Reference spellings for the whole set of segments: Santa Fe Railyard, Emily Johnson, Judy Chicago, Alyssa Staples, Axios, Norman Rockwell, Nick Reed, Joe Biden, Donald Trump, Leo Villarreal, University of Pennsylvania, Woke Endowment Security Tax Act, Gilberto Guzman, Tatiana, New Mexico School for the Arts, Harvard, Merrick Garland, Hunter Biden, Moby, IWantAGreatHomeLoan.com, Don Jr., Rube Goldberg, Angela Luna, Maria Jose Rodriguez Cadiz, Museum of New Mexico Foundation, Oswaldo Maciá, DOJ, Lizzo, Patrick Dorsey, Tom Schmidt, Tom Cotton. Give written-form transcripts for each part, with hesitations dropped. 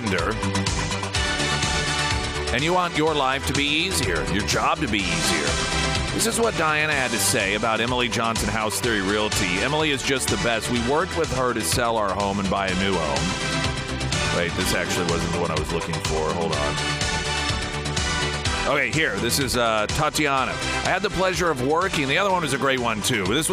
lender and you want your life to be easier, your job to be easier. This is what Diana had to say about Emily Johnson, House Theory Realty. Emily is just the best. We worked with her to sell our home and buy a new home. Wait, this actually wasn't the one I was looking for. Hold on. Okay, here. This is Tatiana. I had the pleasure of working. The other one was a great one, too. But this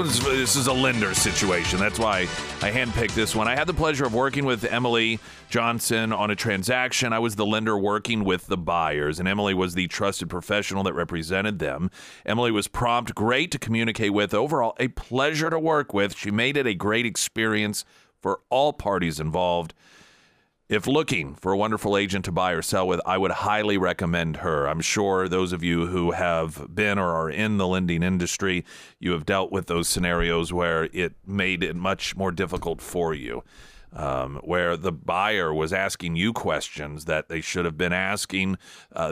is a lender situation. That's why I handpicked this one. I had the pleasure of working with Emily Johnson on a transaction. I was the lender working with the buyers, and Emily was the trusted professional that represented them. Emily was prompt, great to communicate with, overall a pleasure to work with. She made it a great experience for all parties involved. If looking for a wonderful agent to buy or sell with, I would highly recommend her. I'm sure those of you who have been or are in the lending industry, you have dealt with those scenarios where it made it much more difficult for you. Where the buyer was asking you questions that they should have been asking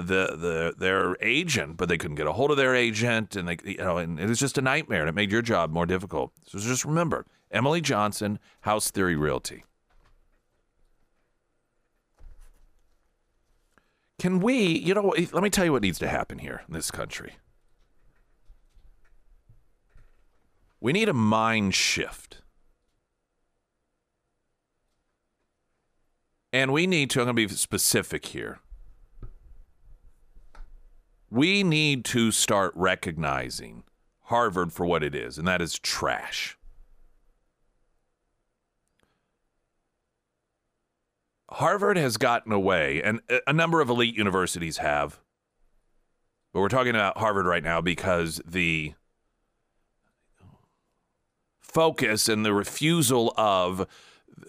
their agent, but they couldn't get a hold of their agent, and and it was just a nightmare, and it made your job more difficult. So just remember, Emily Johnson, House Theory Realty. Can we, let me tell you what needs to happen here in this country. We need a mind shift. And we need to, I'm going to be specific here. We need to start recognizing Harvard for what it is, and that is trash. Harvard has gotten away, and a number of elite universities have, but we're talking about Harvard right now because the focus and the refusal of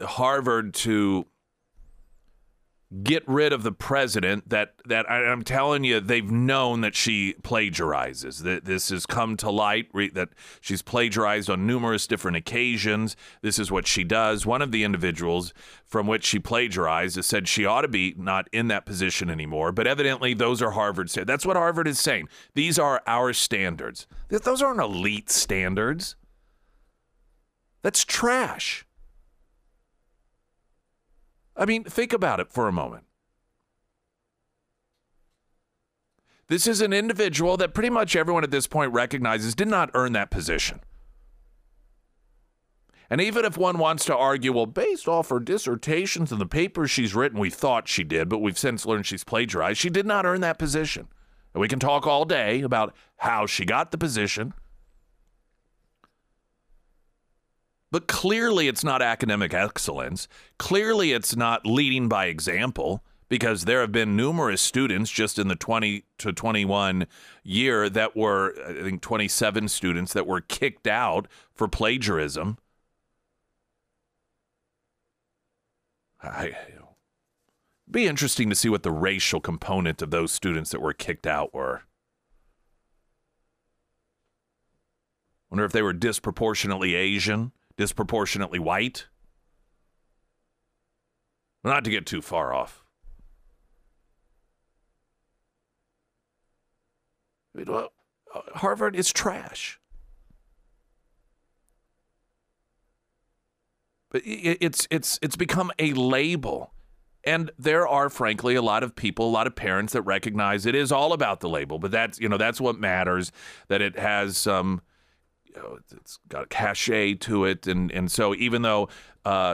Harvard to get rid of the president that I'm telling you, they've known that she plagiarizes. That this has come to light, that she's plagiarized on numerous different occasions. This is what she does. One of the individuals from which she plagiarized has said she ought to be not in that position anymore. But evidently, those are Harvard standards. That's what Harvard is saying. These are our standards. Those aren't elite standards. That's trash. I mean, think about it for a moment. This is an individual that pretty much everyone at this point recognizes did not earn that position. And even if one wants to argue, well, based off her dissertations and the papers she's written, we thought she did, but we've since learned she's plagiarized. She did not earn that position. And we can talk all day about how she got the position. But clearly it's not academic excellence. Clearly it's not leading by example, because there have been numerous students just in the 20 to 21 year that were, I think, 27 students that were kicked out for plagiarism. Be interesting to see what the racial component of those students that were kicked out were. Wonder if they were disproportionately Asian. Disproportionately white? Not to get too far off. Harvard is trash. But it's become a label. And there are, frankly, a lot of people, a lot of parents that recognize it is all about the label. But that's what matters, that it has some... it's got a cachet to it. And so even though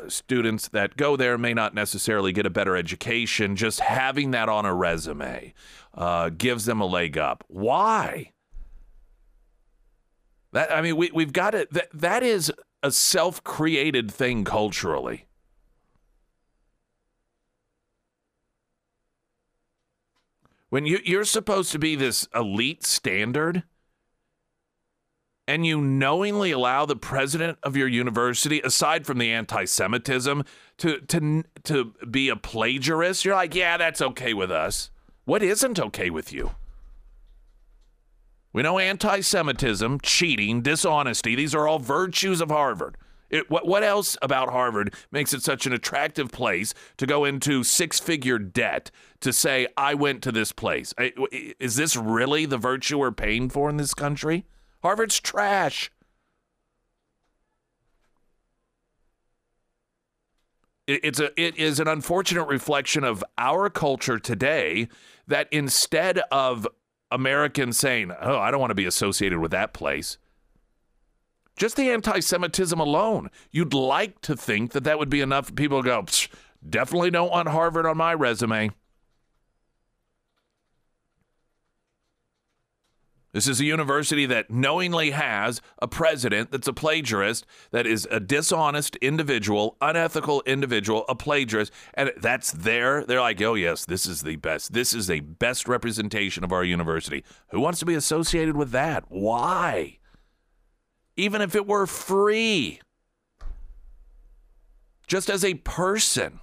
students that go there may not necessarily get a better education, just having that on a resume gives them a leg up. Why? We've got it. That is a self-created thing culturally. When you're supposed to be this elite standard, and you knowingly allow the president of your university, aside from the anti-Semitism, to be a plagiarist, you're like, yeah, that's okay with us. What isn't okay with you? We know anti-Semitism, cheating, dishonesty, these are all virtues of Harvard. What else about Harvard makes it such an attractive place to go into six-figure debt to say, I went to this place? Is this really the virtue we're paying for in this country? Harvard's trash. It is an unfortunate reflection of our culture today that instead of Americans saying, oh, I don't want to be associated with that place, just the anti-Semitism alone, you'd like to think that that would be enough. People go, definitely don't want Harvard on my resume. This is a university that knowingly has a president that's a plagiarist, that is a dishonest individual, unethical individual, a plagiarist, and that's there. They're like, oh, yes, this is the best. This is the best representation of our university. Who wants to be associated with that? Why? Even if it were free, just as a person.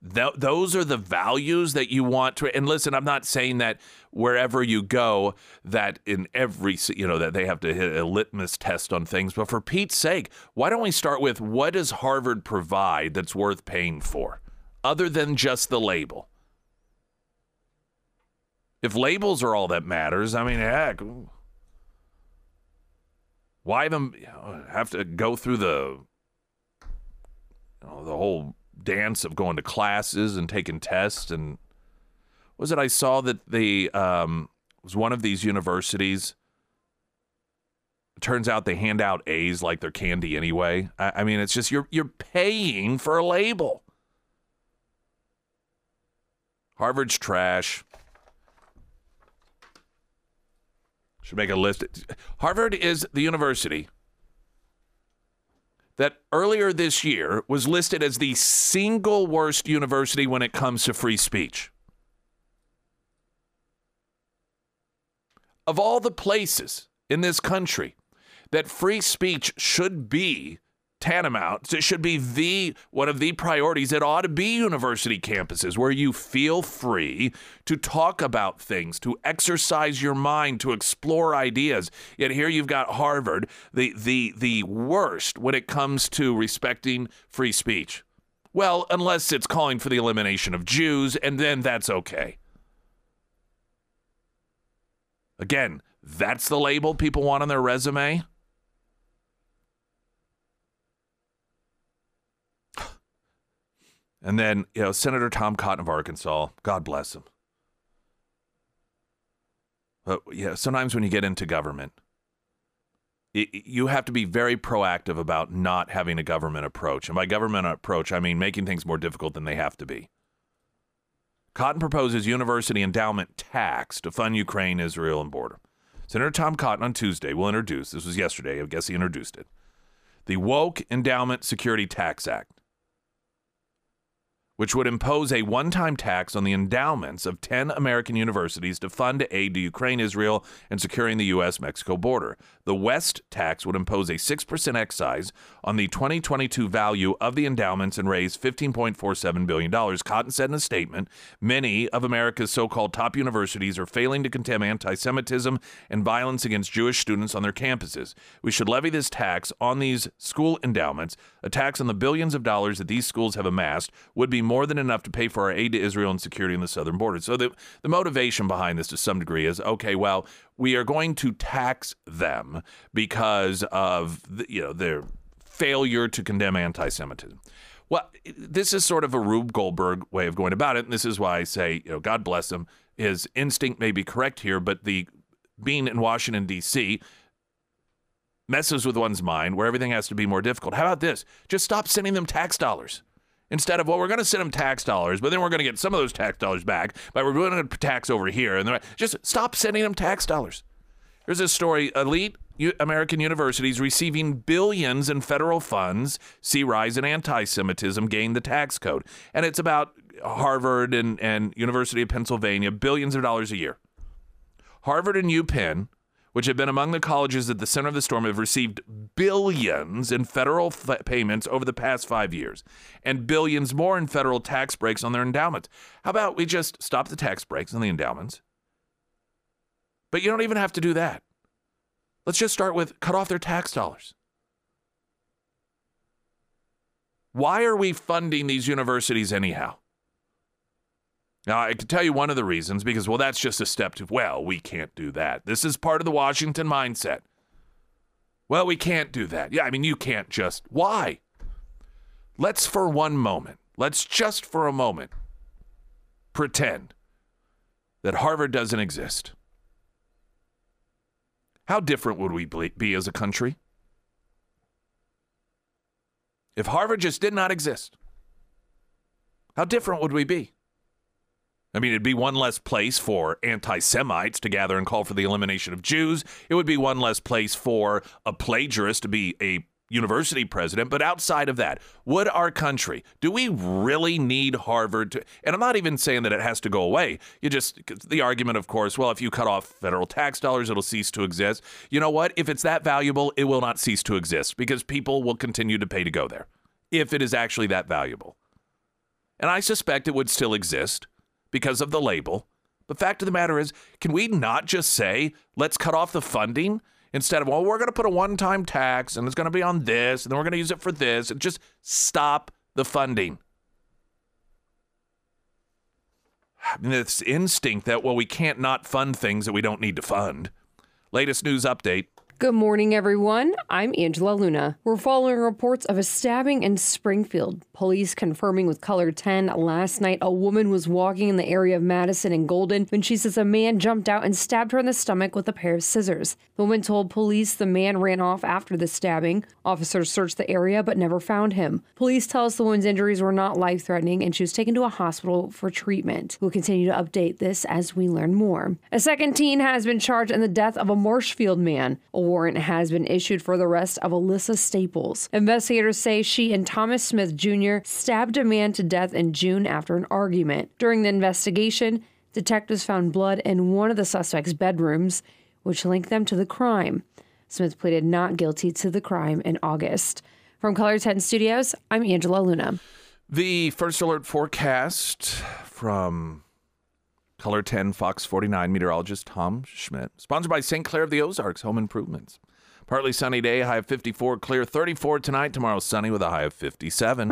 Those are the values that you want to. And listen, I'm not saying that wherever you go, that in every, that they have to hit a litmus test on things. But for Pete's sake, why don't we start with what does Harvard provide that's worth paying for other than just the label? If labels are all that matters, I mean, heck, why even have to go through the whole dance of going to classes and taking tests? And was it I saw that the was one of these universities, it turns out they hand out A's like they're candy anyway. I mean, it's just you're paying for a label. Harvard's trash. Should make a list. Harvard is the university that earlier this year was listed as the single worst university when it comes to free speech. Of all the places in this country that free speech should be tantamount, it should be one of the priorities, it ought to be university campuses where you feel free to talk about things, to exercise your mind, to explore ideas. Yet here you've got Harvard, the worst when it comes to respecting free speech. Well, unless it's calling for the elimination of Jews, and then that's okay. Again, that's the label people want on their resume. And then, Senator Tom Cotton of Arkansas, God bless him. But sometimes when you get into government, you have to be very proactive about not having a government approach. And by government approach, I mean making things more difficult than they have to be. Cotton proposes university endowment tax to fund Ukraine, Israel, and border. Senator Tom Cotton on Tuesday will introduce, this was yesterday, I guess he introduced it, the Woke Endowment Security Tax Act, which would impose a one-time tax on the endowments of 10 American universities to fund aid to Ukraine, Israel, and securing the U.S.-Mexico border. The West tax would impose a 6% excise on the 2022 value of the endowments and raise $15.47 billion. Cotton said in a statement, many of America's so-called top universities are failing to condemn anti-Semitism and violence against Jewish students on their campuses. We should levy this tax on these school endowments. A tax on the billions of dollars that these schools have amassed would be more than enough to pay for our aid to Israel and security in the southern border. So the motivation behind this to some degree is, okay, well, we are going to tax them because of their failure to condemn anti-Semitism. Well, this is sort of a Rube Goldberg way of going about it, and this is why I say, God bless him. His instinct may be correct here, but being in Washington, D.C., messes with one's mind where everything has to be more difficult. How about this? Just stop sending them tax dollars. Instead of, we're going to send them tax dollars, but then we're going to get some of those tax dollars back, but we're going to tax over here. And just stop sending them tax dollars. Here's a story. Elite American universities receiving billions in federal funds see rise in anti-Semitism, gain the tax code. And it's about Harvard and University of Pennsylvania, billions of dollars a year. Harvard and UPenn, which have been among the colleges at the center of the storm, have received billions in federal payments over the past 5 years and billions more in federal tax breaks on their endowments. How about we just stop the tax breaks on the endowments? But you don't even have to do that. Let's just start with cut off their tax dollars. Why are we funding these universities anyhow? Now, I can tell you one of the reasons, because, that's just a step to, we can't do that. This is part of the Washington mindset. We can't do that. You can't just. Why? Let's for one moment, let's just for a moment pretend that Harvard doesn't exist. How different would we be as a country? If Harvard just did not exist, how different would we be? I mean, it'd be one less place for anti-Semites to gather and call for the elimination of Jews. It would be one less place for a plagiarist to be a university president. But outside of that, would our country, do we really need Harvard to, and I'm not even saying that it has to go away. You just, the argument, of course, well, if you cut off federal tax dollars, it'll cease to exist. You know what? If it's that valuable, it will not cease to exist because people will continue to pay to go there if it is actually that valuable. And I suspect it would still exist because of the label. The fact of the matter is, can we not just say, let's cut off the funding instead of, well, we're going to put a one-time tax and it's going to be on this and then we're going to use it for this, and just stop the funding? I mean, this instinct that, well, we can't not fund things that we don't need to fund. Latest news update. Good morning, everyone. I'm Angela Luna. We're following reports of a stabbing in Springfield. Police confirming with Color 10 last night a woman was walking in the area of Madison and Golden when she says a man jumped out and stabbed her in the stomach with a pair of scissors. The woman told police the man ran off after the stabbing. Officers searched the area but never found him. Police tell us the woman's injuries were not life-threatening and she was taken to a hospital for treatment. We'll continue to update this as we learn more. A second teen has been charged in the death of a Marshfield man. Warrant has been issued for the arrest of Alyssa Staples. Investigators say she and Thomas Smith Jr. stabbed a man to death in June after an argument. During the investigation, detectives found blood in one of the suspect's bedrooms, which linked them to the crime. Smith pleaded not guilty to the crime in August. From Color 10 Studios, I'm Angela Luna. The first alert forecast from Color 10, Fox 49, meteorologist Tom Schmidt. Sponsored by St. Clair of the Ozarks Home Improvements. Partly sunny day, high of 54, clear 34 tonight. Tomorrow sunny with a high of 57.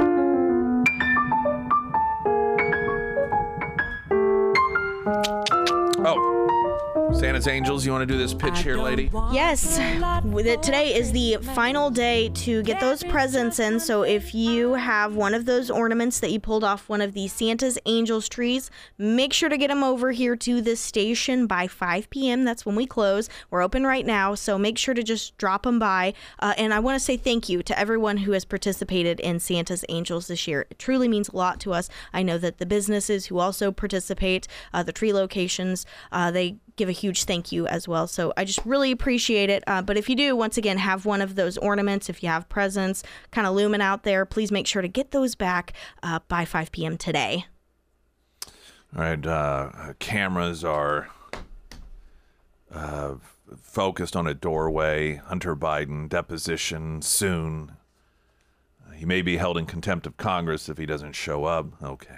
Oh, Santa's Angels, you want to do this pitch here, lady? Yes. Today is the final day to get those presents in. So if you have one of those ornaments that you pulled off one of the Santa's Angels trees, make sure to get them over here to the station by 5 p.m. That's when we close. We're open right now, so make sure to just drop them by. And I want to say thank you to everyone who has participated in Santa's Angels this year. It truly means a lot to us. I know that the businesses who also participate, the tree locations, they give a huge thank you as well. So I just really appreciate it. But if you do, once again, have one of those ornaments, if you have presents kind of looming out there, please make sure to get those back by 5 p.m. today. All right. Cameras are focused on a doorway. Hunter Biden deposition soon. He may be held in contempt of Congress if he doesn't show up. Okay.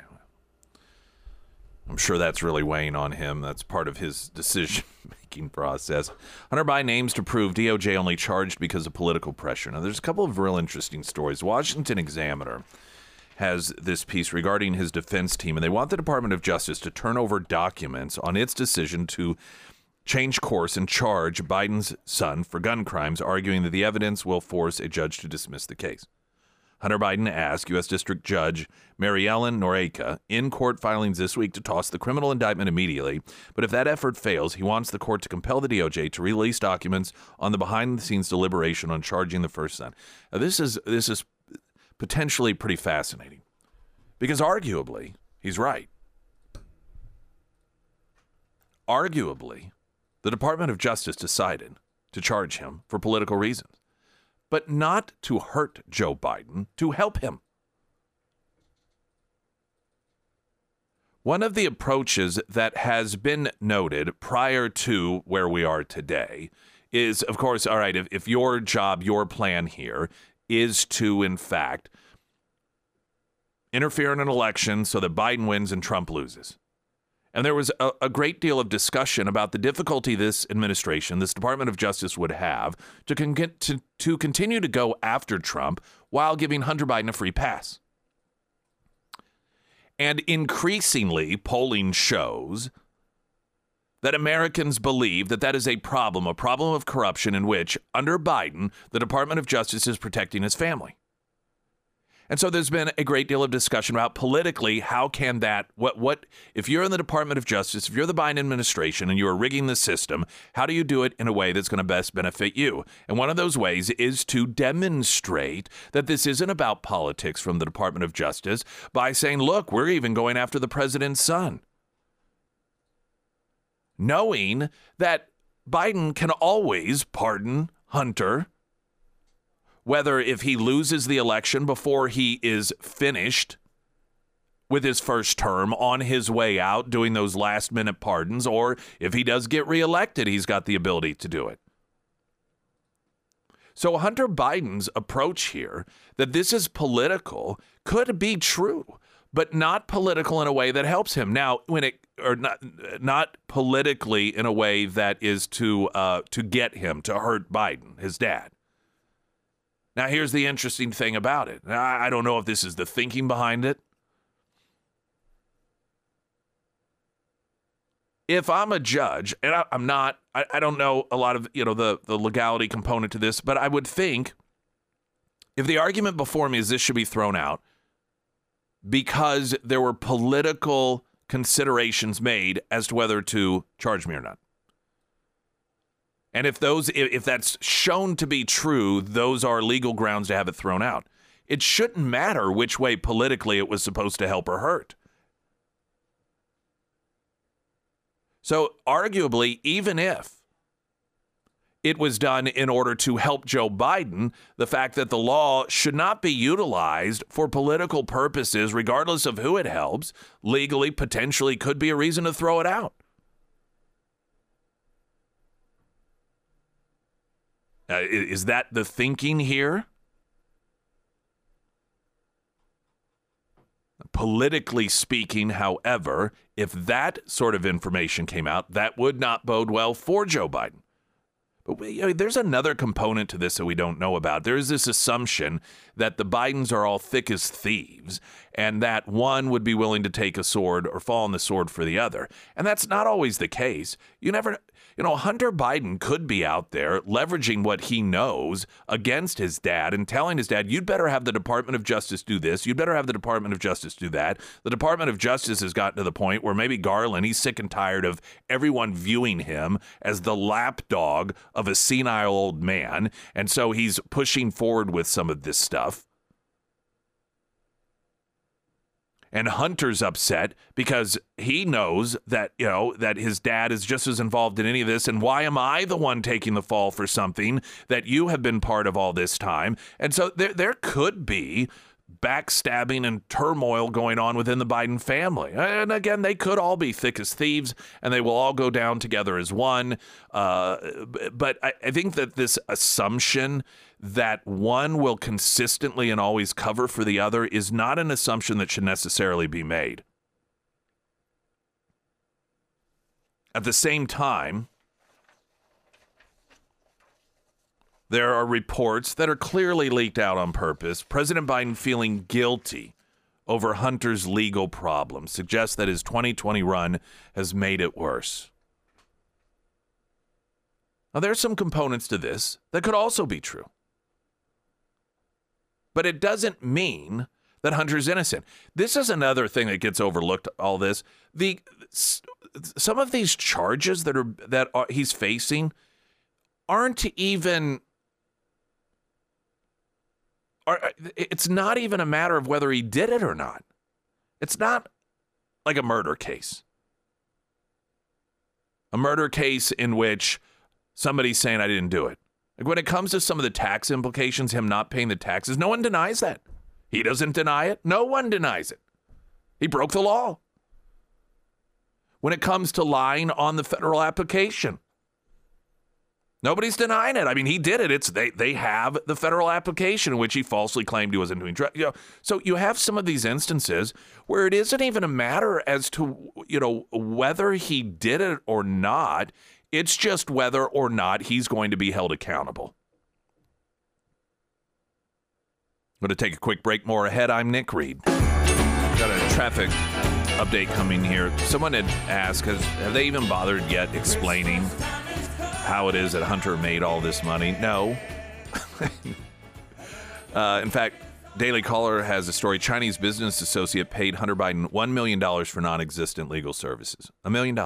I'm sure that's really weighing on him. That's part of his decision-making process. Hunter Biden names to prove DOJ only charged because of political pressure. Now, there's a couple of real interesting stories. Washington Examiner has this piece regarding his defense team, and they want the Department of Justice to turn over documents on its decision to change course and charge Biden's son for gun crimes, arguing that the evidence will force a judge to dismiss the case. Hunter Biden asked U.S. District Judge Mary Ellen Noreika in court filings this week to toss the criminal indictment immediately. But if that effort fails, he wants the court to compel the DOJ to release documents on the behind-the-scenes deliberation on charging the first son. Now, this is potentially pretty fascinating because arguably he's right. Arguably, the Department of Justice decided to charge him for political reasons, but not to hurt Joe Biden, to help him. One of the approaches that has been noted prior to where we are today is, of course, all right, if your job, your plan here is to, in fact, interfere in an election so that Biden wins and Trump loses. And there was a great deal of discussion about the difficulty this administration, this Department of Justice would have to continue to go after Trump while giving Hunter Biden a free pass. And increasingly, polling shows that Americans believe that that is a problem of corruption in which, under Biden, the Department of Justice is protecting his family. And so there's been a great deal of discussion about politically, how can that, what if you're in the Department of Justice, if you're the Biden administration and you are rigging the system, how do you do it in a way that's going to best benefit you? And one of those ways is to demonstrate that this isn't about politics from the Department of Justice by saying, look, we're even going after the president's son. Knowing that Biden can always pardon Hunter, whether if he loses the election before he is finished with his first term on his way out doing those last minute pardons, or if he does get reelected, he's got the ability to do it. So Hunter Biden's approach here, that this is political, could be true, but not political in a way that helps him. Now, when it or not politically in a way that is to get him to hurt Biden, his dad. Now, here's the interesting thing about it. I don't know if this is the thinking behind it. If I'm a judge, and I'm not, I don't know a lot of, you know, the legality component to this, but I would think if the argument before me is this should be thrown out because there were political considerations made as to whether to charge me or not. And if that's shown to be true, those are legal grounds to have it thrown out. It shouldn't matter which way politically it was supposed to help or hurt. So arguably, even if it was done in order to help Joe Biden, the fact that the law should not be utilized for political purposes, regardless of who it helps, legally potentially could be a reason to throw it out. Is that the thinking here? Politically speaking, however, if that sort of information came out, that would not bode well for Joe Biden. But there's another component to this that we don't know about. There is this assumption that the Bidens are all thick as thieves and that one would be willing to take a sword or fall on the sword for the other. And that's not always the case. You never... You know, Hunter Biden could be out there leveraging what he knows against his dad and telling his dad, you'd better have the Department of Justice do this. You'd better have the Department of Justice do that. The Department of Justice has gotten to the point where maybe Garland, he's sick and tired of everyone viewing him as the lapdog of a senile old man. And so he's pushing forward with some of this stuff. And Hunter's upset because he knows that, you know, that his dad is just as involved in any of this. And why am I the one taking the fall for something that you have been part of all this time? And so there could be backstabbing and turmoil going on within the Biden family. And again, they could all be thick as thieves and they will all go down together as one. But I think that this assumption that one will consistently and always cover for the other is not an assumption that should necessarily be made. At the same time, there are reports that are clearly leaked out on purpose. President Biden feeling guilty over Hunter's legal problems suggests that his 2020 run has made it worse. Now, there's some components to this that could also be true. But it doesn't mean that Hunter's innocent. This is another thing that gets overlooked, all this. Some of these charges that he's facing aren't even... It's not even a matter of whether he did it or not. It's not like a murder case. A murder case in which somebody's saying, I didn't do it. Like when it comes to some of the tax implications, him not paying the taxes, no one denies that. He doesn't deny it. No one denies it. He broke the law. When it comes to lying on the federal application, nobody's denying it. I mean, he did it. It's they have the federal application in which he falsely claimed he wasn't doing drugs. You know, so you have some of these instances where it isn't even a matter as to, you know, whether he did it or not. It's just whether or not he's going to be held accountable. I'm going to take a quick break. More ahead. I'm Nick Reed. Got a traffic update coming here. Someone had asked, have they even bothered yet explaining how it is that Hunter made all this money? No. In fact, Daily Caller has a story. Chinese business associate paid Hunter Biden $1 million for non-existent legal services. $1 million.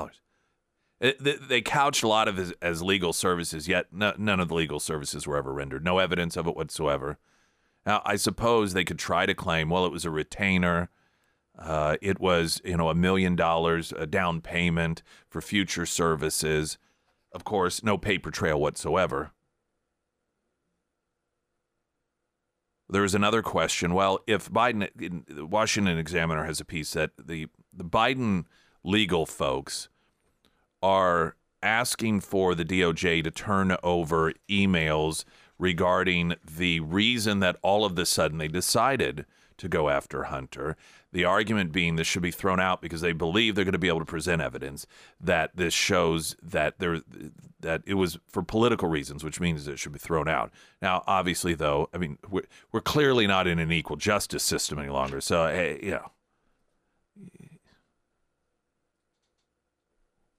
They couched a lot of it as legal services, yet none of the legal services were ever rendered. No evidence of it whatsoever. Now, I suppose they could try to claim, well, it was a retainer. It was, $1 million, a down payment for future services. Of course, no paper trail whatsoever. There's another question. Well, if Biden, the Washington Examiner has a piece that the Biden legal folks are asking for the DOJ to turn over emails regarding the reason that all of a sudden they decided to go after Hunter. The argument being this should be thrown out because they believe they're going to be able to present evidence that this shows that it was for political reasons, which means it should be thrown out. Now, obviously, though, I mean, we're clearly not in an equal justice system any longer. So,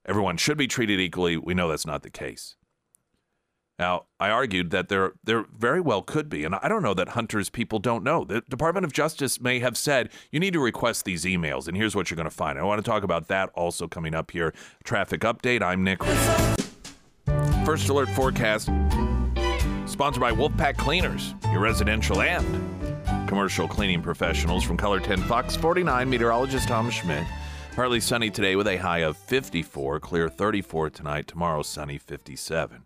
everyone should be treated equally. We know that's not the case. Now, I argued that there very well could be, and I don't know that Hunter's people don't know. The Department of Justice may have said, you need to request these emails, and here's what you're going to find. I want to talk about that also coming up here. Traffic Update, I'm Nick Reed. First Alert Forecast, sponsored by Wolfpack Cleaners, your residential and commercial cleaning professionals from Color 10 Fox 49, meteorologist Tom Schmidt. Partly sunny today with a high of 54, clear 34 tonight, tomorrow sunny 57.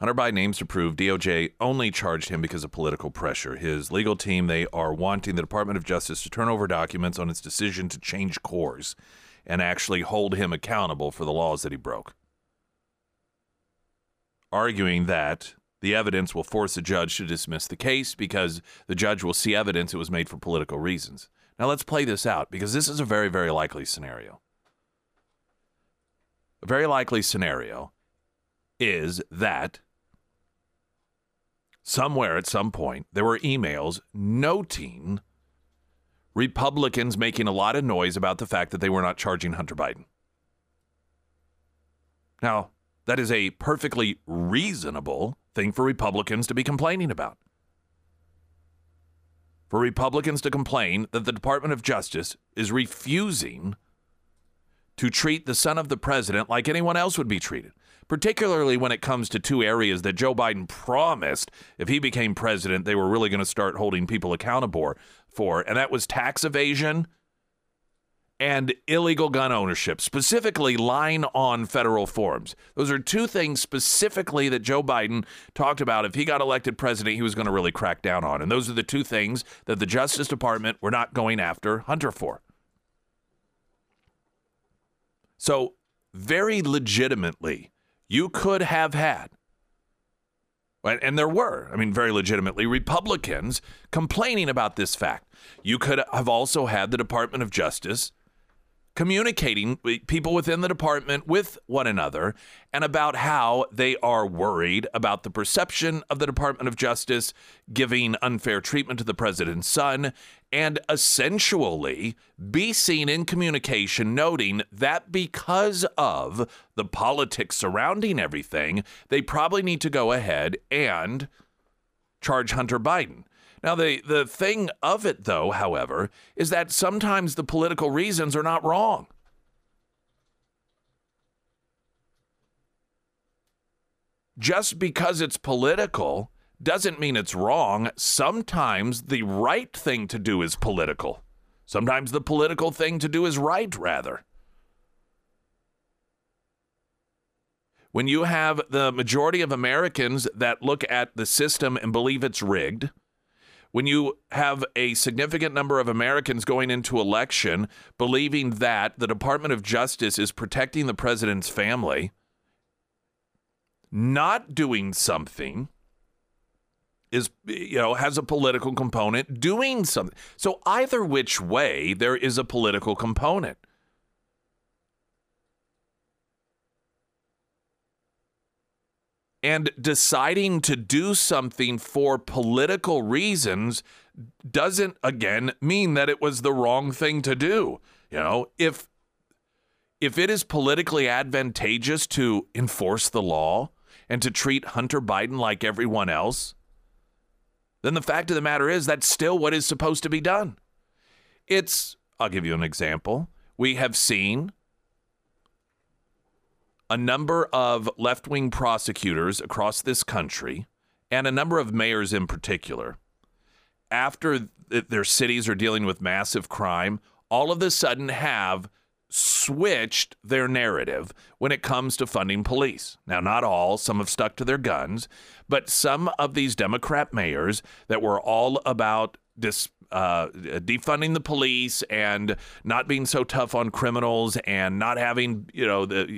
Hunter Biden aims to prove DOJ only charged him because of political pressure. His legal team, they are wanting the Department of Justice to turn over documents on its decision to change course and actually hold him accountable for the laws that he broke. Arguing that the evidence will force a judge to dismiss the case because the judge will see evidence it was made for political reasons. Now let's play this out because this is a very, very likely scenario. A very likely scenario is that somewhere at some point, there were emails noting Republicans making a lot of noise about the fact that they were not charging Hunter Biden. Now, that is a perfectly reasonable thing for Republicans to be complaining about. For Republicans to complain that the Department of Justice is refusing to treat the son of the president like anyone else would be treated, particularly when it comes to two areas that Joe Biden promised if he became president, they were really going to start holding people accountable for. And that was tax evasion and illegal gun ownership, specifically lying on federal forms. Those are two things specifically that Joe Biden talked about. If he got elected president, he was going to really crack down on. And those are the two things that the Justice Department were not going after Hunter for. So very legitimately, you could have had, and there were, very legitimately, Republicans complaining about this fact. You could have also had the Department of Justice communicating people within the department with one another and about how they are worried about the perception of the Department of Justice giving unfair treatment to the president's son and essentially be seen in communication noting that because of the politics surrounding everything, they probably need to go ahead and charge Hunter Biden. Now, the thing of it, though, however, is that sometimes the political reasons are not wrong. Just because it's political doesn't mean it's wrong. Sometimes the right thing to do is political. Sometimes the political thing to do is right, rather. When you have the majority of Americans that look at the system and believe it's rigged, when you have a significant number of Americans going into election believing that the Department of Justice is protecting the president's family, not doing something is, has a political component, doing something. So either which way, there is a political component. And deciding to do something for political reasons doesn't, again, mean that it was the wrong thing to do. If it is politically advantageous to enforce the law and to treat Hunter Biden like everyone else, then the fact of the matter is that's still what is supposed to be done. I'll give you an example. We have seen a number of left-wing prosecutors across this country and a number of mayors in particular, after their cities are dealing with massive crime, all of a sudden have switched their narrative when it comes to funding police. Now, not all, some have stuck to their guns, but some of these Democrat mayors that were all about defunding the police and not being so tough on criminals and not having, you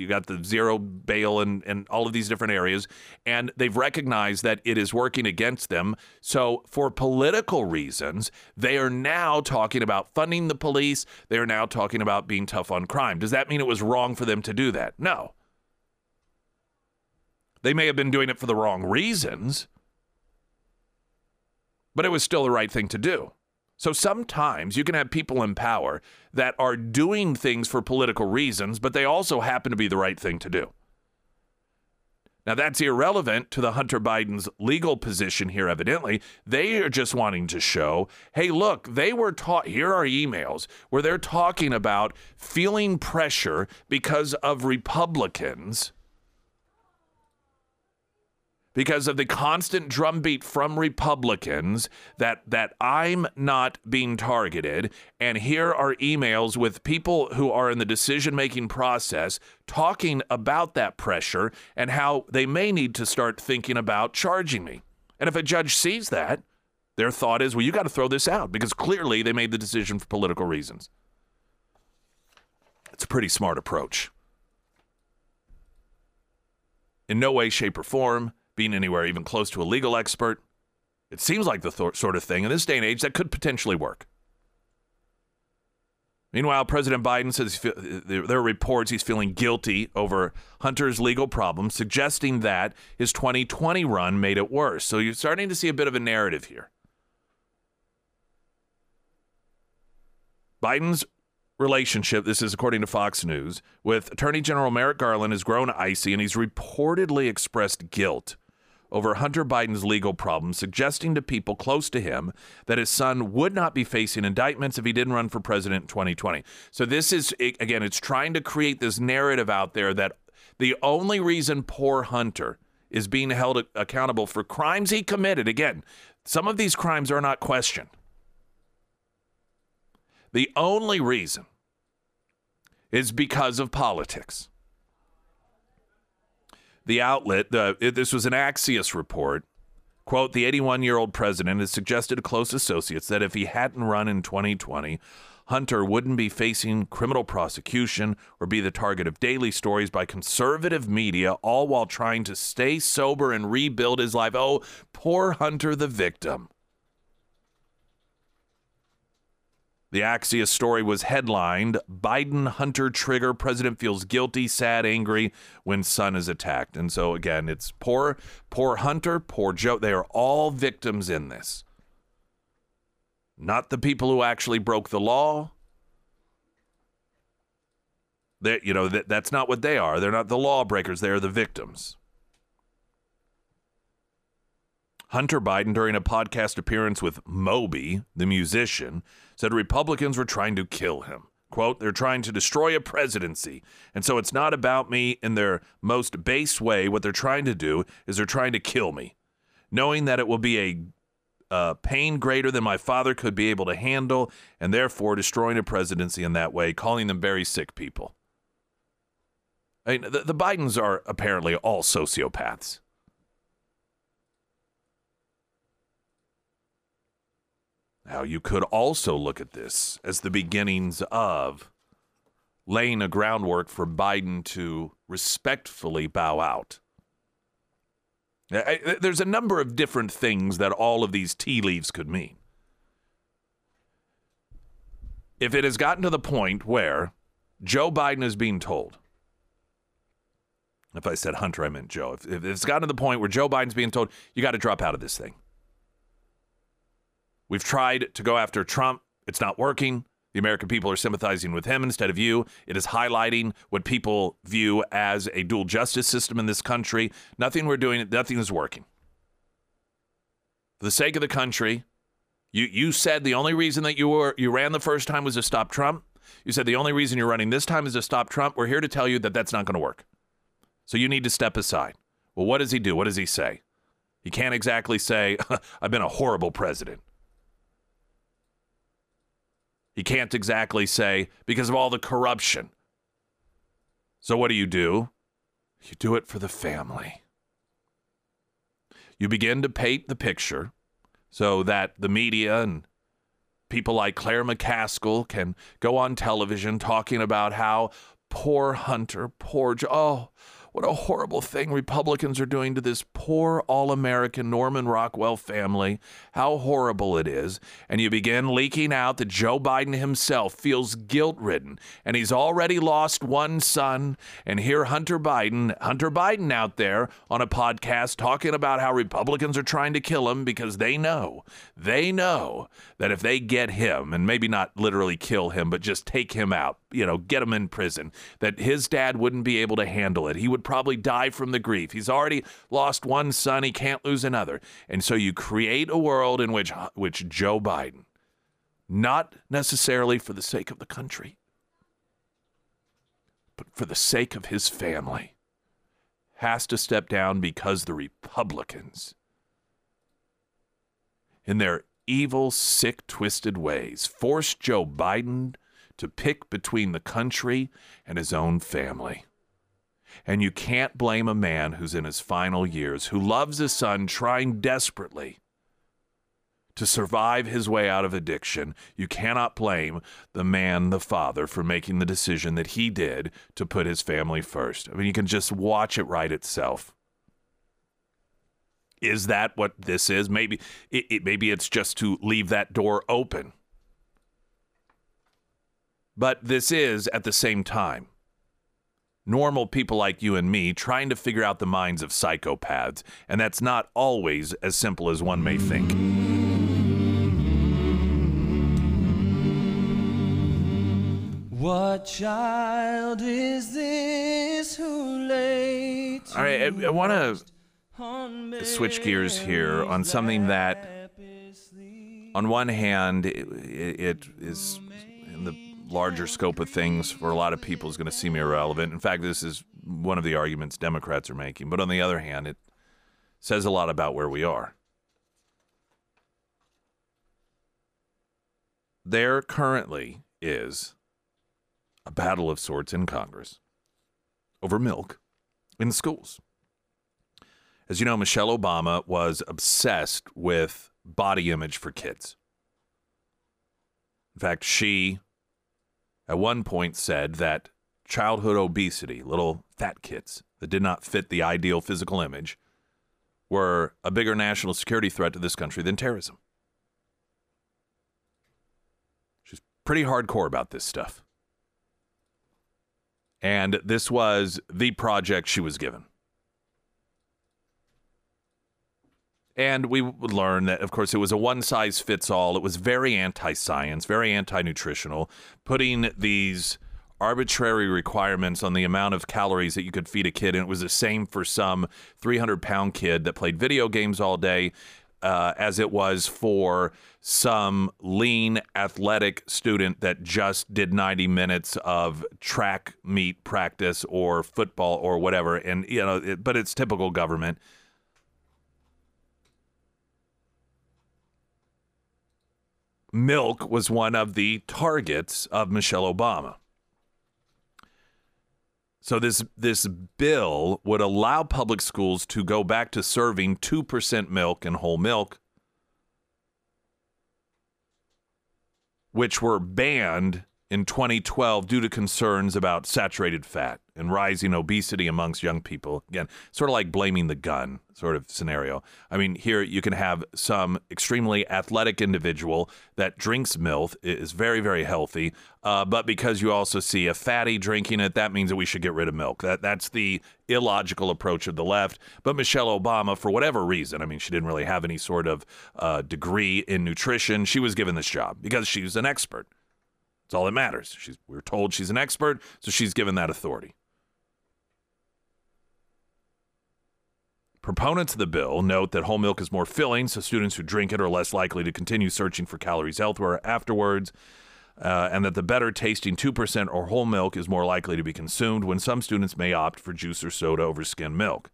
got the zero bail and all of these different areas, and they've recognized that it is working against them. So for political reasons, they are now talking about funding the police. They are now talking about being tough on crime. Does that mean it was wrong for them to do that? No. They may have been doing it for the wrong reasons, but it was still the right thing to do. So sometimes you can have people in power that are doing things for political reasons, but they also happen to be the right thing to do. Now, that's irrelevant to the Hunter Biden's legal position here, evidently. They are just wanting to show, hey, look, they were taught, here are emails where they're talking about feeling pressure because of Republicans, because of the constant drumbeat from Republicans that I'm not being targeted. And here are emails with people who are in the decision-making process talking about that pressure and how they may need to start thinking about charging me. And if a judge sees that, their thought is, well, you got to throw this out because clearly they made the decision for political reasons. It's a pretty smart approach. In no way, shape, or form, being anywhere even close to a legal expert, it seems like the sort of thing in this day and age that could potentially work. Meanwhile, President Biden says there are reports he's feeling guilty over Hunter's legal problems, suggesting that his 2020 run made it worse. So you're starting to see a bit of a narrative here. Biden's relationship, this is according to Fox News, with Attorney General Merrick Garland has grown icy, and he's reportedly expressed guilt over Hunter Biden's legal problems, suggesting to people close to him that his son would not be facing indictments if he didn't run for president in 2020. So this is, again, it's trying to create this narrative out there that the only reason poor Hunter is being held accountable for crimes he committed, again, some of these crimes are not questioned. The only reason is because of politics. The outlet, this was an Axios report, quote, the 81-year-old president has suggested to close associates that if he hadn't run in 2020, Hunter wouldn't be facing criminal prosecution or be the target of daily stories by conservative media, all while trying to stay sober and rebuild his life. Oh, poor Hunter, the victim. The Axios story was headlined, Biden-Hunter trigger, president feels guilty, sad, angry when son is attacked. And so, again, it's poor Hunter, poor Joe. They are all victims in this. Not the people who actually broke the law. That's not what they are. They're not the lawbreakers. They are the victims. Hunter Biden, during a podcast appearance with Moby, the musician, said Republicans were trying to kill him. Quote, they're trying to destroy a presidency. And so it's not about me in their most base way. What they're trying to do is they're trying to kill me, knowing that it will be a pain greater than my father could be able to handle, and therefore destroying a presidency in that way, calling them very sick people. I mean, the Bidens are apparently all sociopaths. Now, you could also look at this as the beginnings of laying a groundwork for Biden to respectfully bow out. There's a number of different things that all of these tea leaves could mean. If it has gotten to the point where Joe Biden is being told, if I said Hunter, I meant Joe. If it's gotten to the point where Joe Biden's being told, you got to drop out of this thing. We've tried to go after Trump. It's not working. The American people are sympathizing with him instead of you. It is highlighting what people view as a dual justice system in this country. Nothing we're doing, nothing is working. for the sake of the country. You said the only reason that you ran the first time was to stop Trump. You said the only reason you're running this time is to stop Trump. We're here to tell you that that's not going to work. So you need to step aside. Well, what does he do? What does he say? He can't exactly say, I've been a horrible president. He can't exactly say, because of all the corruption. So what do? You do it for the family. You begin to paint the picture so that the media and people like Claire McCaskill can go on television talking about how poor Hunter, poor Joe, oh, what a horrible thing Republicans are doing to this poor all-American Norman Rockwell family, how horrible it is. And you begin leaking out that Joe Biden himself feels guilt-ridden, and he's already lost one son. And here Hunter Biden out there on a podcast talking about how Republicans are trying to kill him because they know that if they get him, and maybe not literally kill him, but just take him out, get him in prison, that his dad wouldn't be able to handle it. He would probably die from the grief. He's already lost one son. He can't lose another. And so you create a world in which Joe Biden, not necessarily for the sake of the country, but for the sake of his family, has to step down because the Republicans, in their evil, sick, twisted ways, forced Joe Biden to pick between the country and his own family. And you can't blame a man who's in his final years, who loves his son, trying desperately to survive his way out of addiction. You cannot blame the man, the father, for making the decision that he did to put his family first. I mean, you can just watch it right itself. Is that what this is? Maybe it's just to leave that door open. But this is, at the same time, normal people like you and me trying to figure out the minds of psychopaths, and that's not always as simple as one may think. What child is this who lay? All right, I want to switch gears here on something that, on one hand, it is in the larger scope of things for a lot of people is going to seem irrelevant. In fact, this is one of the arguments Democrats are making. But on the other hand, it says a lot about where we are. There currently is a battle of sorts in Congress over milk in schools. As you know, Michelle Obama was obsessed with body image for kids. In fact, she at one point said that childhood obesity, little fat kids that did not fit the ideal physical image, were a bigger national security threat to this country than terrorism. She's pretty hardcore about this stuff. And this was the project she was given. And we would learn that, of course, it was a one-size-fits-all. It was very anti-science, very anti-nutritional, putting these arbitrary requirements on the amount of calories that you could feed a kid. And it was the same for some 300-pound kid that played video games all day as it was for some lean, athletic student that just did 90 minutes of track meet practice or football or whatever. And, but it's typical government. Milk was one of the targets of Michelle Obama. So this bill would allow public schools to go back to serving 2% milk and whole milk, which were banned in 2012 due to concerns about saturated fat and rising obesity amongst young people. Again, sort of like blaming the gun sort of scenario. I mean, here you can have some extremely athletic individual that drinks milk, is very, very healthy, but because you also see a fatty drinking it, that means that we should get rid of milk. That's the illogical approach of the left. But Michelle Obama, for whatever reason, I mean, she didn't really have any sort of degree in nutrition. She was given this job because she's an expert. That's all that matters. We're told she's an expert, so she's given that authority. Proponents of the bill note that whole milk is more filling, so students who drink it are less likely to continue searching for calories elsewhere afterwards, and that the better tasting 2% or whole milk is more likely to be consumed, when some students may opt for juice or soda over skim milk.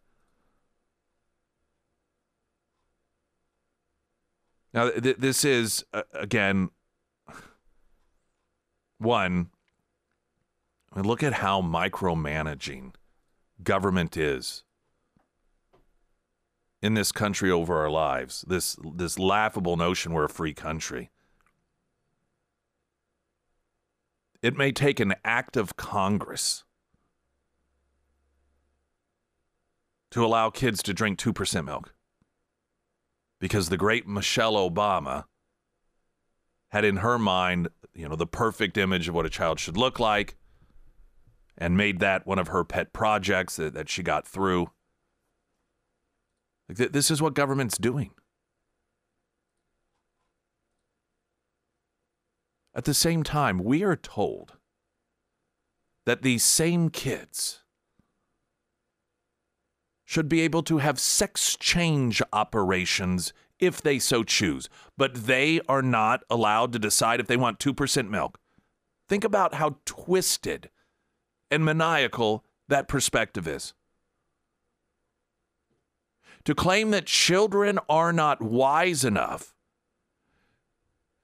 Now, this is, again, one, look at how micromanaging government is in this country over our lives, this laughable notion we're a free country. It may take an act of Congress to allow kids to drink 2% milk, because the great Michelle Obama had in her mind, you know, the perfect image of what a child should look like, and made that one of her pet projects that she got through. This is what government's doing. At the same time, we are told that these same kids should be able to have sex change operations if they so choose, but they are not allowed to decide if they want 2% milk. Think about how twisted and maniacal that perspective is. To claim that children are not wise enough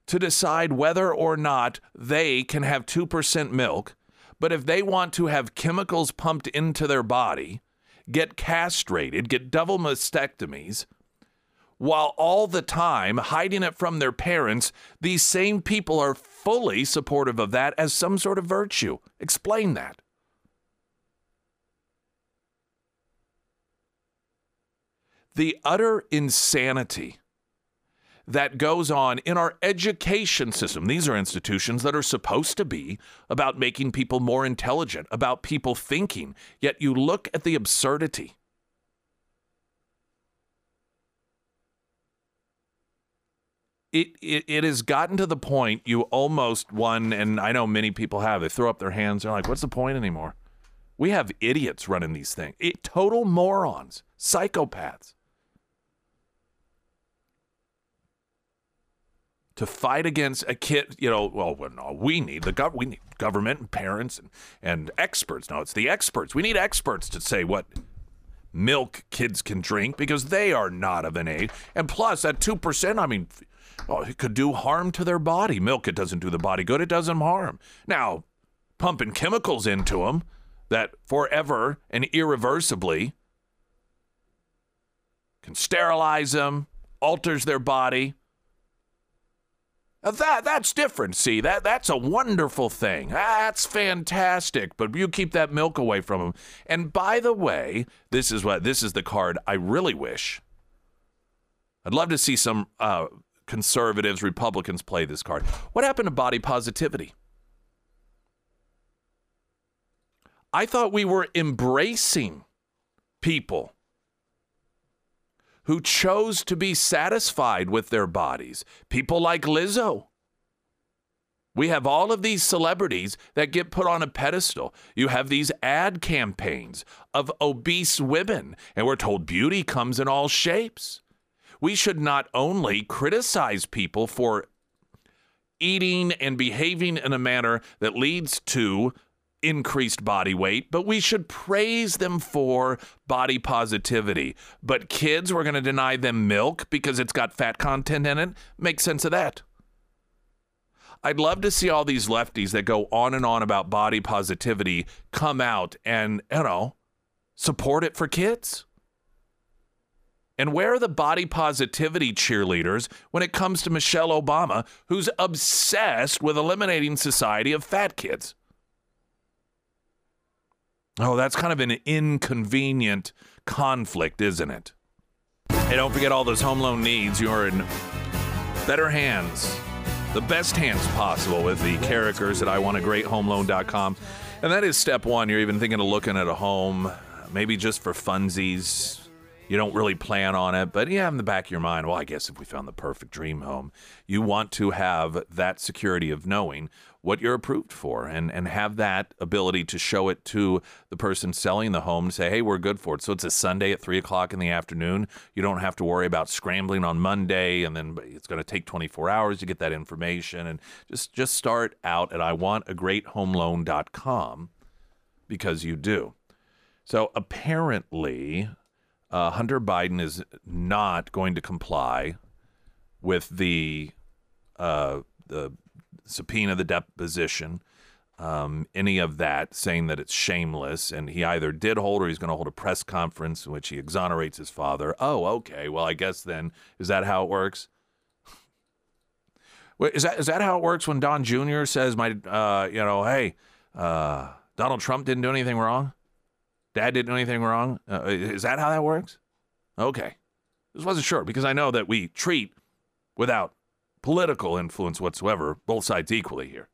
to decide whether or not they can have 2% milk, but if they want to have chemicals pumped into their body, get castrated, get double mastectomies, while all the time hiding it from their parents, these same people are fully supportive of that as some sort of virtue. Explain that. The utter insanity that goes on in our education system. These are institutions that are supposed to be about making people more intelligent, about people thinking, yet you look at the absurdity. It has gotten to the point you almost won, and I know many people have, they throw up their hands, they're like, what's the point anymore? We have idiots running these things. Total morons, psychopaths. To fight against a kid, you know, well, no, we need government and parents and experts. No, it's the experts. We need experts to say what milk kids can drink because they are not of an age. And plus, at 2%, I mean, well, it could do harm to their body. Milk, it doesn't do the body good. It does them harm. Now, pumping chemicals into them that forever and irreversibly can sterilize them, alters their body. Now that's different, see? That's a wonderful thing. That's fantastic, but you keep that milk away from them. And by the way, this is the card I really wish. I'd love to see some conservatives, Republicans play this card. What happened to body positivity? I thought we were embracing people who chose to be satisfied with their bodies. People like Lizzo. We have all of these celebrities that get put on a pedestal. You have these ad campaigns of obese women, and we're told beauty comes in all shapes. We should not only criticize people for eating and behaving in a manner that leads to increased body weight, but we should praise them for body positivity. But kids, we're going to deny them milk because it's got fat content in it. Make sense of that. I'd love to see all these lefties that go on and on about body positivity come out and, you know, support it for kids. And where are the body positivity cheerleaders when it comes to Michelle Obama, who's obsessed with eliminating society of fat kids? Oh, that's kind of an inconvenient conflict, isn't it? Hey, don't forget all those home loan needs. You're in better hands, the best hands possible with the characters at IWantAGreatHomeLoan.com. And that is step one. You're even thinking of looking at a home, maybe just for funsies, You don't really plan on it, but you have in the back of your mind, well, I guess if we found the perfect dream home, you want to have that security of knowing what you're approved for, and have that ability to show it to the person selling the home and say, hey, we're good for it. So it's a Sunday at 3 o'clock in the afternoon. You don't have to worry about scrambling on Monday, and then it's going to take 24 hours to get that information. And just start out at IWantAGreatHomeLoan.com, because you do. So apparently, Hunter Biden is not going to comply with the subpoena, the deposition, any of that, saying that it's shameless. And he either did hold, or he's going to hold a press conference in which he exonerates his father. Oh, okay. Well, I guess then, is that how it works? Wait, is that how it works when Don Jr. says, hey, Donald Trump didn't do anything wrong? Dad didn't do anything wrong? Is that how that works? Okay. Just wasn't sure, because I know that we treat without political influence whatsoever both sides equally here.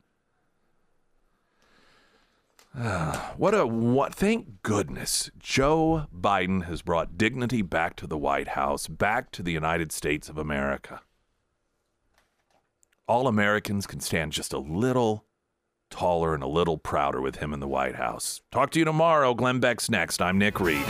Thank goodness Joe Biden has brought dignity back to the White House, back to the United States of America. All Americans can stand just a little taller and a little prouder with him in the White House. Talk to you tomorrow. Glenn Beck's next. I'm Nick Reed.